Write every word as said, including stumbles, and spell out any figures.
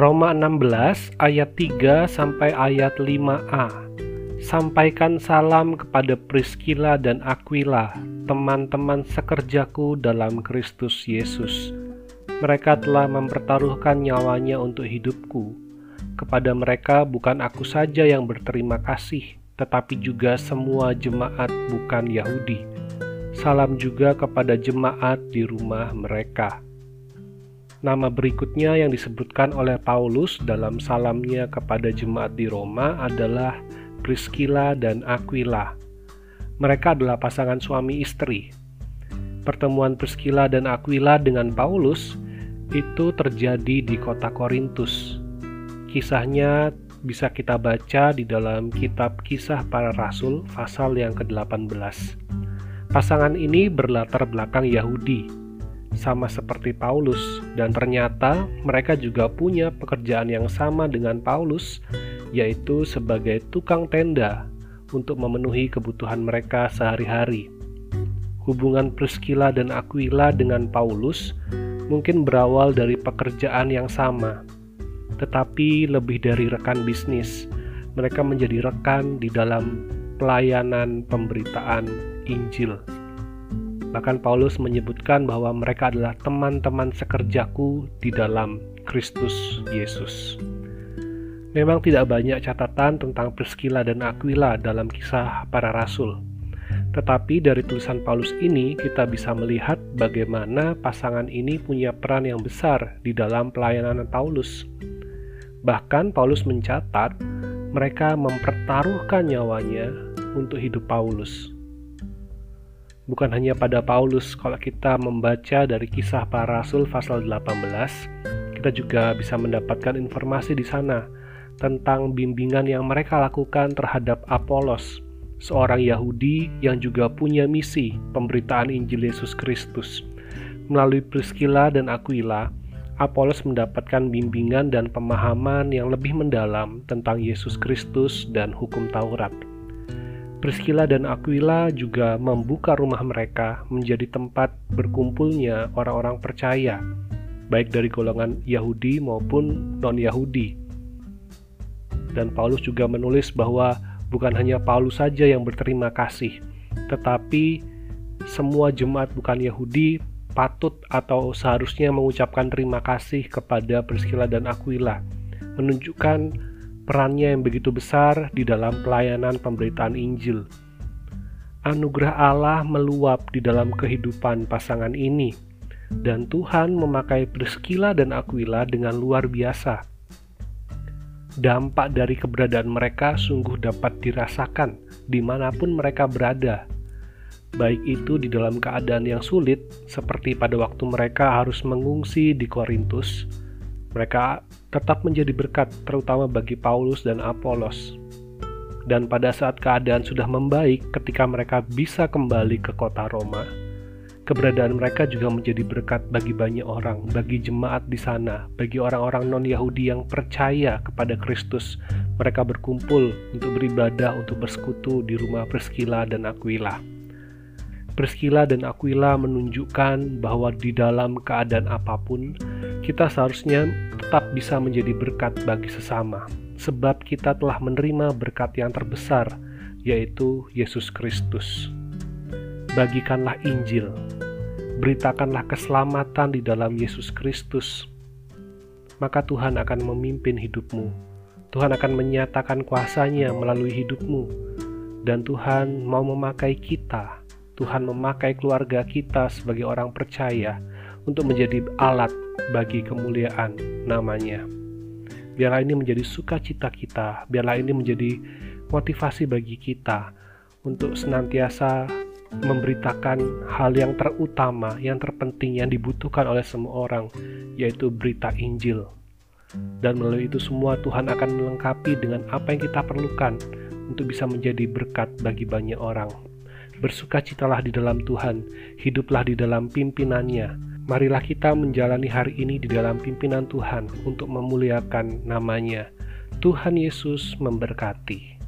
Roma enam belas ayat tiga sampai ayat lima a. Sampaikan salam kepada Priskila dan Aquila, teman-teman sekerjaku dalam Kristus Yesus. Mereka telah mempertaruhkan nyawanya untuk hidupku. Kepada mereka bukan aku saja yang berterima kasih, tetapi juga semua jemaat bukan Yahudi. Salam juga kepada jemaat di rumah mereka. Nama berikutnya yang disebutkan oleh Paulus dalam salamnya kepada jemaat di Roma adalah Priskila dan Aquila. Mereka adalah pasangan suami istri. Pertemuan Priskila dan Aquila dengan Paulus itu terjadi di kota Korintus. Kisahnya bisa kita baca di dalam kitab Kisah Para Rasul pasal yang ke delapan belas. Pasangan ini berlatar belakang Yahudi, sama seperti Paulus, dan ternyata mereka juga punya pekerjaan yang sama dengan Paulus, yaitu sebagai tukang tenda untuk memenuhi kebutuhan mereka sehari-hari. Hubungan Priskila dan Aquila dengan Paulus mungkin berawal dari pekerjaan yang sama, tetapi lebih dari rekan bisnis, mereka menjadi rekan di dalam pelayanan pemberitaan Injil. Bahkan Paulus menyebutkan bahwa mereka adalah teman-teman sekerjaku di dalam Kristus Yesus. Memang tidak banyak catatan tentang Priskila dan Aquila dalam Kisah Para Rasul. Tetapi dari tulisan Paulus ini kita bisa melihat bagaimana pasangan ini punya peran yang besar di dalam pelayanan Paulus. Bahkan Paulus mencatat mereka mempertaruhkan nyawanya untuk hidup Paulus. Bukan hanya pada Paulus, kalau kita membaca dari Kisah Para Rasul pasal delapan belas, kita juga bisa mendapatkan informasi di sana tentang bimbingan yang mereka lakukan terhadap Apolos, seorang Yahudi yang juga punya misi pemberitaan Injil Yesus Kristus. Melalui Priskila dan Aquila, Apolos mendapatkan bimbingan dan pemahaman yang lebih mendalam tentang Yesus Kristus dan hukum Taurat. Priskila dan Aquila juga membuka rumah mereka menjadi tempat berkumpulnya orang-orang percaya, baik dari golongan Yahudi maupun non-Yahudi. Dan Paulus juga menulis bahwa bukan hanya Paulus saja yang berterima kasih, tetapi semua jemaat bukan Yahudi patut atau seharusnya mengucapkan terima kasih kepada Priskila dan Aquila, menunjukkan perannya yang begitu besar di dalam pelayanan pemberitaan Injil. Anugerah Allah meluap di dalam kehidupan pasangan ini, dan Tuhan memakai Priskila dan Aquila dengan luar biasa. Dampak dari keberadaan mereka sungguh dapat dirasakan dimanapun mereka berada, baik itu di dalam keadaan yang sulit, seperti pada waktu mereka harus mengungsi di Korintus. Mereka tetap menjadi berkat, terutama bagi Paulus dan Apolos. Dan pada saat keadaan sudah membaik, ketika mereka bisa kembali ke kota Roma, keberadaan mereka juga menjadi berkat bagi banyak orang, bagi jemaat di sana, bagi orang-orang non-Yahudi yang percaya kepada Kristus. Mereka berkumpul untuk beribadah, untuk bersekutu di rumah Priskila dan Aquila. Priskila dan Aquila menunjukkan bahwa di dalam keadaan apapun, kita seharusnya tetap bisa menjadi berkat bagi sesama, sebab kita telah menerima berkat yang terbesar, yaitu Yesus Kristus. Bagikanlah Injil, beritakanlah keselamatan di dalam Yesus Kristus, maka Tuhan akan memimpin hidupmu. Tuhan akan menyatakan kuasa-Nya melalui hidupmu, dan Tuhan mau memakai kita, Tuhan memakai keluarga kita sebagai orang percaya untuk menjadi alat bagi kemuliaan namanya. Biarlah ini menjadi sukacita kita, biarlah ini menjadi motivasi bagi kita untuk senantiasa memberitakan hal yang terutama, yang terpenting, yang dibutuhkan oleh semua orang, yaitu berita Injil. Dan melalui itu semua Tuhan akan melengkapi dengan apa yang kita perlukan untuk bisa menjadi berkat bagi banyak orang. Bersukacitalah di dalam Tuhan, hiduplah di dalam pimpinannya. Marilah kita menjalani hari ini di dalam pimpinan Tuhan untuk memuliakan nama-Nya. Tuhan Yesus memberkati.